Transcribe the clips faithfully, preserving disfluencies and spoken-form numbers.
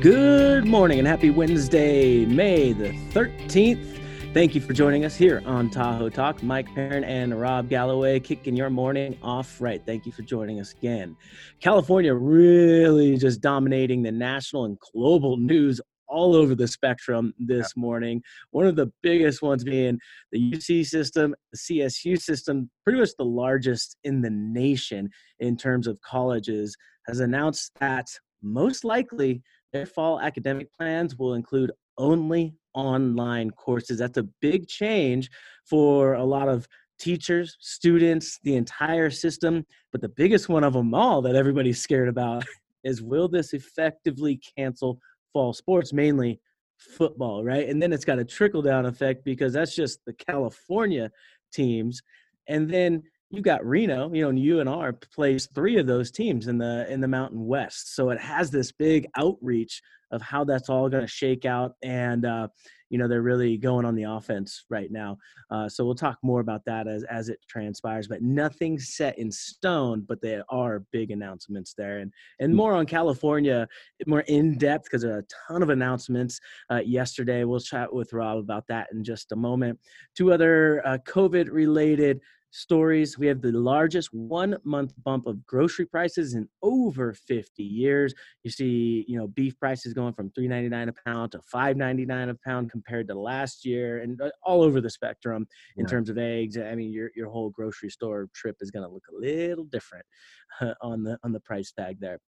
Good morning and happy Wednesday, May the thirteenth. Thank you for joining us here on Tahoe Talk. Mike Perrin and Rob Galloway kicking your morning off right. Thank you for joining us again. California really just dominating the national and global news all over the spectrum this yeah. morning. One of the biggest ones being the U C system, the C S U system, pretty much the largest in the nation in terms of colleges, has announced that most likely their fall academic plans will include only online courses. That's a big change for a lot of teachers, students, the entire system. But the biggest one of them all that everybody's scared about is, will this effectively cancel fall sports, mainly football, right? And then it's got a trickle-down effect because that's just the California teams. And then you got Reno, you know, and U N R plays three of those teams in the in the Mountain West. So it has this big outreach of how that's all going to shake out. And, uh, you know, they're really going on the offense right now. Uh, so we'll talk more about that as, as it transpires. But nothing's set in stone, but there are big announcements there. And and more on California, more in-depth, because there are a ton of announcements uh, yesterday. We'll chat with Rob about that in just a moment. Two other uh, COVID-related stories. We have the largest one-month bump of grocery prices in over fifty years. You see, you know, beef prices going from three ninety-nine a pound to five ninety-nine a pound compared to last year, and all over the spectrum in yeah. terms of eggs. I mean, your your whole grocery store trip is going to look a little different uh, on the on the price tag there.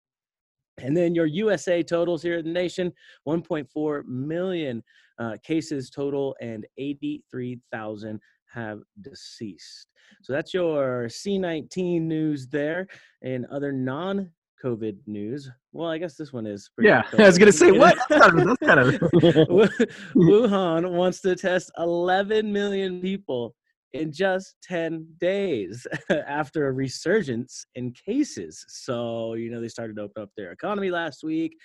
And then your U S A totals here in the nation: one point four million uh, cases total, and eighty-three thousand have deceased. So that's your C nineteen news there. And other non-COVID news, well, I guess this one is pretty yeah COVID. I was gonna say what Wuhan wants to test eleven million people in just ten days after a resurgence in cases. So, you know, they started to open up their economy last week,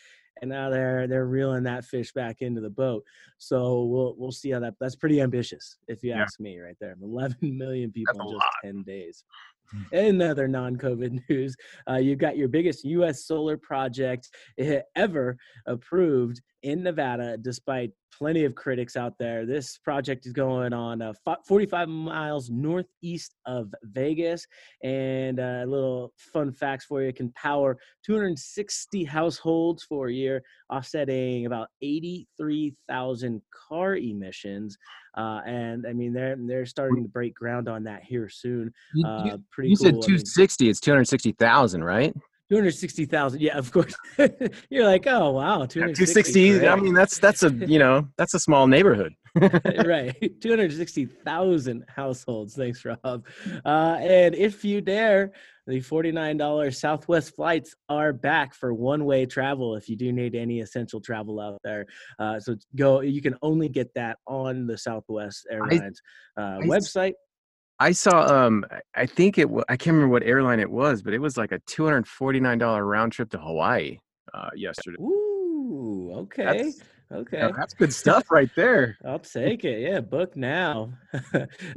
and now they're they're reeling that fish back into the boat. So we'll we'll see how that. That's pretty ambitious, if you yeah. ask me, right there. eleven million people in just lot. ten days. In other non-COVID news, uh, you've got your biggest U S solar project ever approved in Nevada, despite plenty of critics out there. This project is going on uh, forty-five miles northeast of Vegas. And a uh, little fun facts for you: it can power two hundred sixty households for a year, offsetting about eighty-three thousand car emissions. Uh, and I mean, they're they're starting to break ground on that here soon. Uh, pretty you cool. said two hundred sixty. I mean, it's two hundred sixty thousand, right? two hundred sixty thousand. Yeah, of course. You're like, oh wow, two hundred sixty. Yeah, two hundred sixty. I mean, that's that's a you know that's a small neighborhood. Right, two hundred sixty thousand households. Thanks, Rob. Uh, and if you dare, the forty-nine dollars Southwest flights are back for one-way travel if you do need any essential travel out there. Uh, so go. You can only get that on the Southwest Airlines I, uh, I, website. I saw. Um, I think it. I can't remember what airline it was, but it was like a two hundred forty-nine dollars round trip to Hawaii uh, yesterday. Ooh, okay. That's, Okay. Now, that's good stuff right there. I'll take it. Yeah, book now.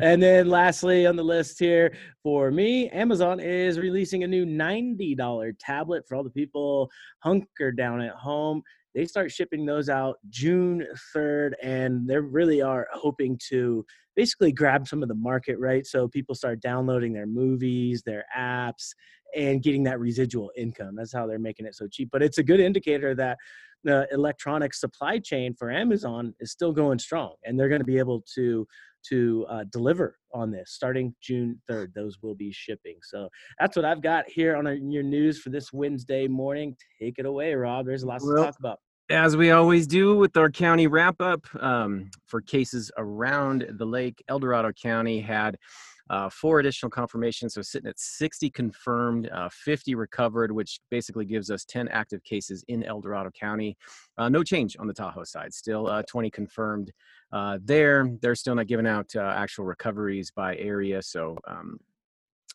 And then lastly on the list here for me, Amazon is releasing a new ninety dollars tablet for all the people hunkered down at home. They start shipping those out June third, and they really are hoping to basically grab some of the market, right? So people start downloading their movies, their apps, and getting that residual income. That's how they're making it so cheap. But it's a good indicator that the electronic supply chain for Amazon is still going strong, and they're going to be able to to uh, deliver on this starting June third. Those will be shipping. So that's what I've got here on our, your news for this Wednesday morning. Take it away, Rob. There's lots well, to talk about. As we always do with our county wrap-up um, for cases around the lake, El Dorado County had Uh, four additional confirmations, so sitting at sixty confirmed, uh, fifty recovered, which basically gives us ten active cases in El Dorado County. Uh, no change on the Tahoe side, still uh, twenty confirmed uh, there. They're still not giving out uh, actual recoveries by area, so um,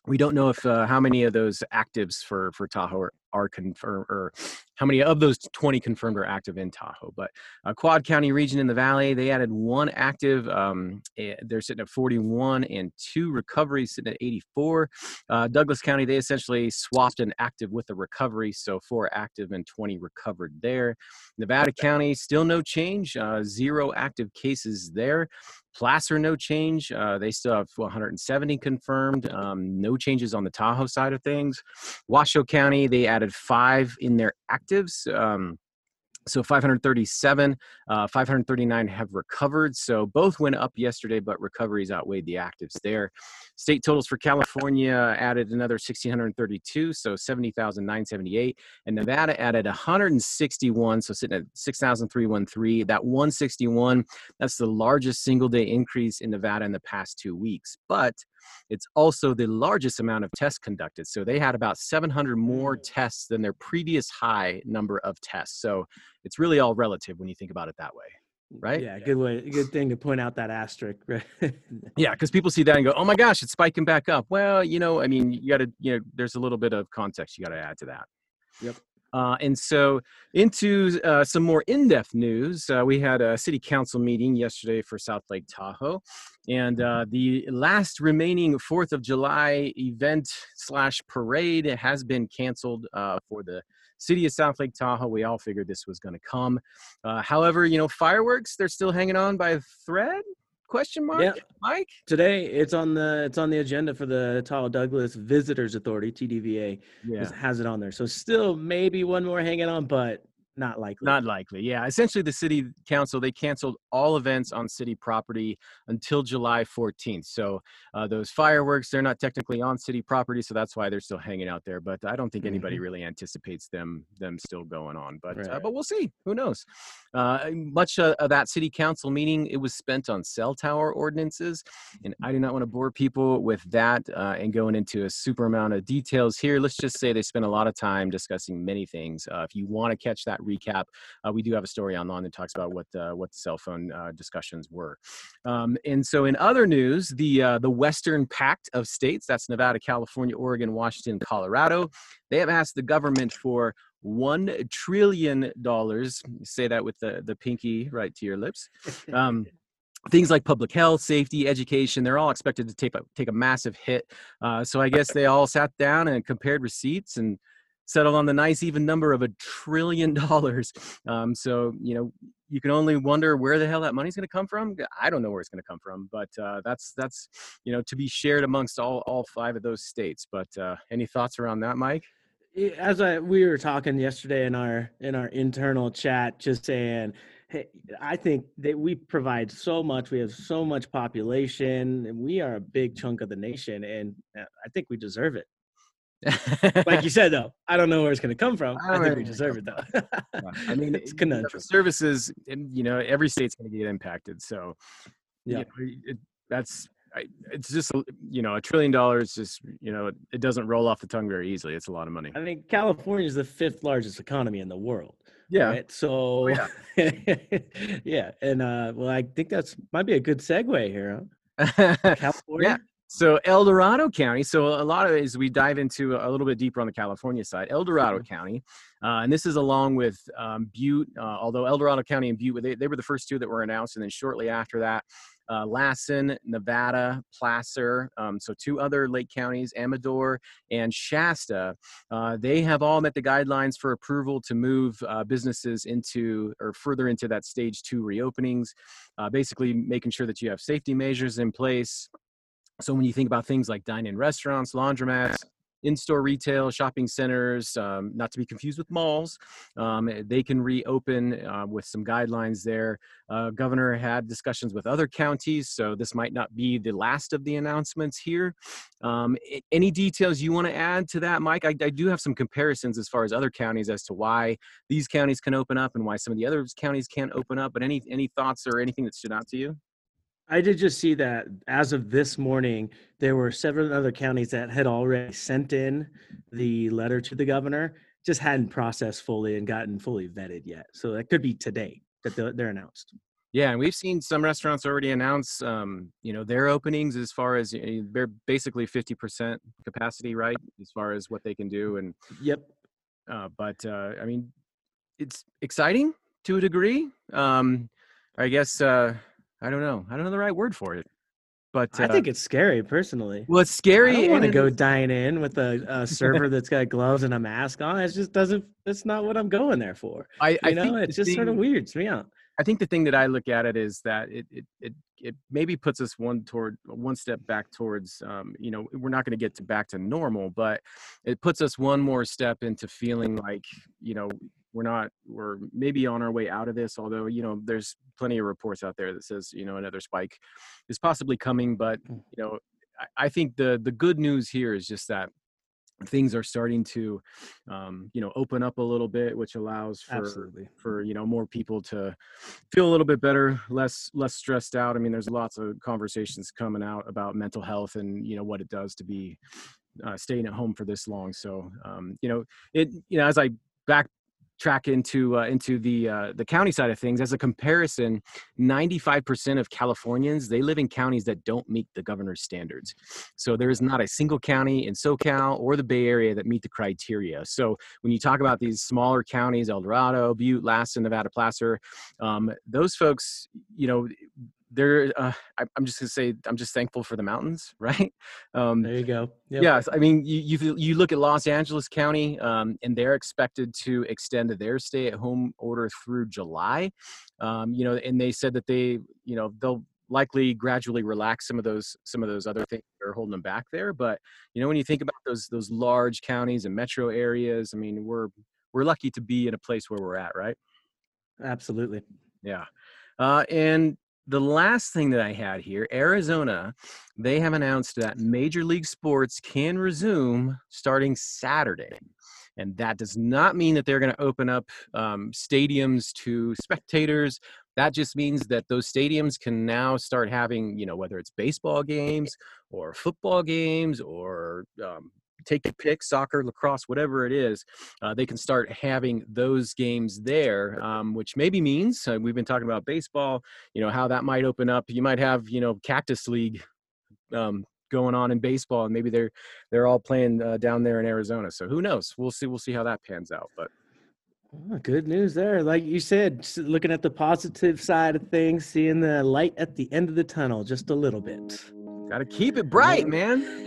we don't know if uh, how many of those actives for, for Tahoe are, are confirmed, or how many of those twenty confirmed are active in Tahoe. But uh, Quad County region in the valley, they added one active. Um, they're sitting at forty-one, and two recoveries sitting at eighty-four. Uh, Douglas County, they essentially swapped an active with a recovery, so four active and twenty recovered there. Nevada County, still no change, uh, zero active cases there. Placer, no change. Uh, they still have one hundred seventy confirmed. Um, no changes on the Tahoe side of things. Washoe County, they added five in their actives. Um, so five hundred thirty-seven, uh, five hundred thirty-nine have recovered. So both went up yesterday, but recoveries outweighed the actives there. State totals for California added another one thousand six hundred thirty-two, so seventy thousand nine hundred seventy-eight. And Nevada added one hundred sixty-one, so sitting at six thousand three hundred thirteen. That one hundred sixty-one, that's the largest single-day increase in Nevada in the past two weeks. But it's also the largest amount of tests conducted. So they had about seven hundred more tests than their previous high number of tests. So it's really all relative when you think about it that way, right? Yeah, good way, good thing to point out that asterisk, right? Yeah, because people see that and go, oh my gosh, it's spiking back up. Well, you know, I mean, you got to, you know, there's a little bit of context you got to add to that. Yep. Uh, and so into uh, some more in-depth news, uh, we had a city council meeting yesterday for South Lake Tahoe, and uh, the last remaining fourth of July event slash parade has been canceled uh, for the city of South Lake Tahoe. We all figured this was going to come. Uh, however, you know, fireworks, they're still hanging on by a thread? Question mark, yeah. Mike? Today it's on the it's on the agenda for the Tahoe Douglas Visitors Authority, T D V A. Yeah. Has it on there. So still maybe one more hanging on, but not likely. Not likely, yeah. Essentially the city council, they canceled all events on city property until July fourteenth. So uh, those fireworks, they're not technically on city property, so that's why they're still hanging out there. But I don't think anybody really anticipates them them still going on. But right, uh, right. But we'll see. Who knows? Uh, much uh, of that city council meeting, it was spent on cell tower ordinances. And I do not want to bore people with that uh, and going into a super amount of details here. Let's just say they spent a lot of time discussing many things. Uh, if you want to catch that recap, uh, we do have a story online that talks about what uh, what cell phone uh, discussions were. Um, and so in other news, the uh, the Western Pact of states, that's Nevada, California, Oregon, Washington, Colorado, they have asked the government for one trillion dollars, say that with the, the pinky right to your lips. Um, Things like public health, safety, education, they're all expected to take a, take a massive hit. Uh, so I guess they all sat down and compared receipts and settled on the nice even number of a trillion dollars. Um, so, you know, you can only wonder where the hell that money's going to come from. I don't know where it's going to come from, but uh, that's, that's you know, to be shared amongst all, all five of those states. But uh, any thoughts around that, Mike? As I, we were talking yesterday in our in our internal chat, just saying, hey, I think that we provide so much. We have so much population, and we are a big chunk of the nation, and I think we deserve it. Like you said, though, I don't know where it's going to come from. I, I think we deserve it, though. I mean, it's conundrum. Services, and, you know, every state's going to get impacted. So, yeah, you know, it, that's I, it's just, you know, a trillion dollars just, you know, it, it doesn't roll off the tongue very easily. It's a lot of money. I think California is the fifth largest economy in the world. Yeah. Right? So, oh, yeah. Yeah. And, uh, well, I think that's might be a good segue here. Huh? California? Yeah. So El Dorado County, so a lot of it is we dive into a little bit deeper on the California side, El Dorado County, uh, and this is along with um, Butte, uh, although El Dorado County and Butte, they, they were the first two that were announced, and then shortly after that, uh, Lassen, Nevada, Placer, um, so two other lake counties, Amador and Shasta, uh, they have all met the guidelines for approval to move uh, businesses into or further into that stage two reopenings, uh, basically making sure that you have safety measures in place. So when you think about things like dine-in restaurants, laundromats, in-store retail, shopping centers, um, not to be confused with malls, um, they can reopen uh, with some guidelines there. Uh, governor had discussions with other counties, so this might not be the last of the announcements here. Um, any details you want to add to that, Mike? I, I do have some comparisons as far as other counties as to why these counties can open up and why some of the other counties can't open up, but any, any thoughts or anything that stood out to you? I did just see that as of this morning, there were several other counties that had already sent in the letter to the governor, just hadn't processed fully and gotten fully vetted yet. So that could be today that they're announced. Yeah, and we've seen some restaurants already announce, um, you know, their openings as far as you know, they're basically fifty percent capacity, right? As far as what they can do. And yep. Uh, but uh, I mean, it's exciting to a degree. Um, I guess, uh, I don't know. I don't know the right word for it. But uh, I think it's scary, personally. Well, it's scary. I don't want to go dine in with a, a server that's got gloves and a mask on. It just doesn't. That's not what I'm going there for. I, you I know, think it's just thing, sort of weirds me out. I think the thing that I look at it is that it it it, it maybe puts us one toward one step back towards. Um, you know, we're not going to get to back to normal, but it puts us one more step into feeling like, you know, we're not. We're maybe on our way out of this. Although, you know, there's plenty of reports out there that says, you know, another spike is possibly coming, but, you know, I, I think the, the good news here is just that things are starting to, um, you know, open up a little bit, which allows for, Absolutely. for, you know, more people to feel a little bit better, less, less stressed out. I mean, there's lots of conversations coming out about mental health and, you know, what it does to be uh, staying at home for this long. So, um, you know, it, you know, as I back, track into uh, into the uh, the county side of things. As a comparison, ninety-five percent of Californians, they live in counties that don't meet the governor's standards. So there is not a single county in SoCal or the Bay Area that meet the criteria. So when you talk about these smaller counties, El Dorado, Butte, Lassen, Nevada, Placer, um, those folks, you know, There, uh, I, I'm just gonna say, I'm just thankful for the mountains, right? Um, there you go. Yep. Yes, I mean, you, you you look at Los Angeles County, um, and they're expected to extend their stay-at-home order through July. Um, you know, and they said that they, you know, they'll likely gradually relax some of those some of those other things that are holding them back there. But you know, when you think about those those large counties and metro areas, I mean, we're we're lucky to be in a place where we're at, right? Absolutely. Yeah, uh, and. The last thing that I had here, Arizona, they have announced that major league sports can resume starting Saturday. And that does not mean that they're going to open up um, stadiums to spectators. That just means that those stadiums can now start having, you know, whether it's baseball games or football games or um, take your pick, soccer, lacrosse, whatever it is, uh, they can start having those games there, um, which maybe means uh, we've been talking about baseball, you know, how that might open up. You might have, you know, Cactus League um, going on in baseball, and maybe they're they're all playing uh, down there in Arizona. So who knows? We'll see. We'll see how that pans out. But oh, good news there. Like you said, looking at the positive side of things, seeing the light at the end of the tunnel just a little bit. Got to keep it bright, man.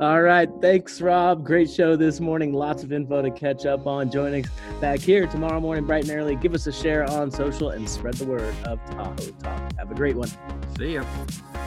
All right. Thanks, Rob. Great show this morning. Lots of info to catch up on. Join us back here tomorrow morning, bright and early. Give us a share on social and spread the word of Tahoe Talk. Have a great one. See ya.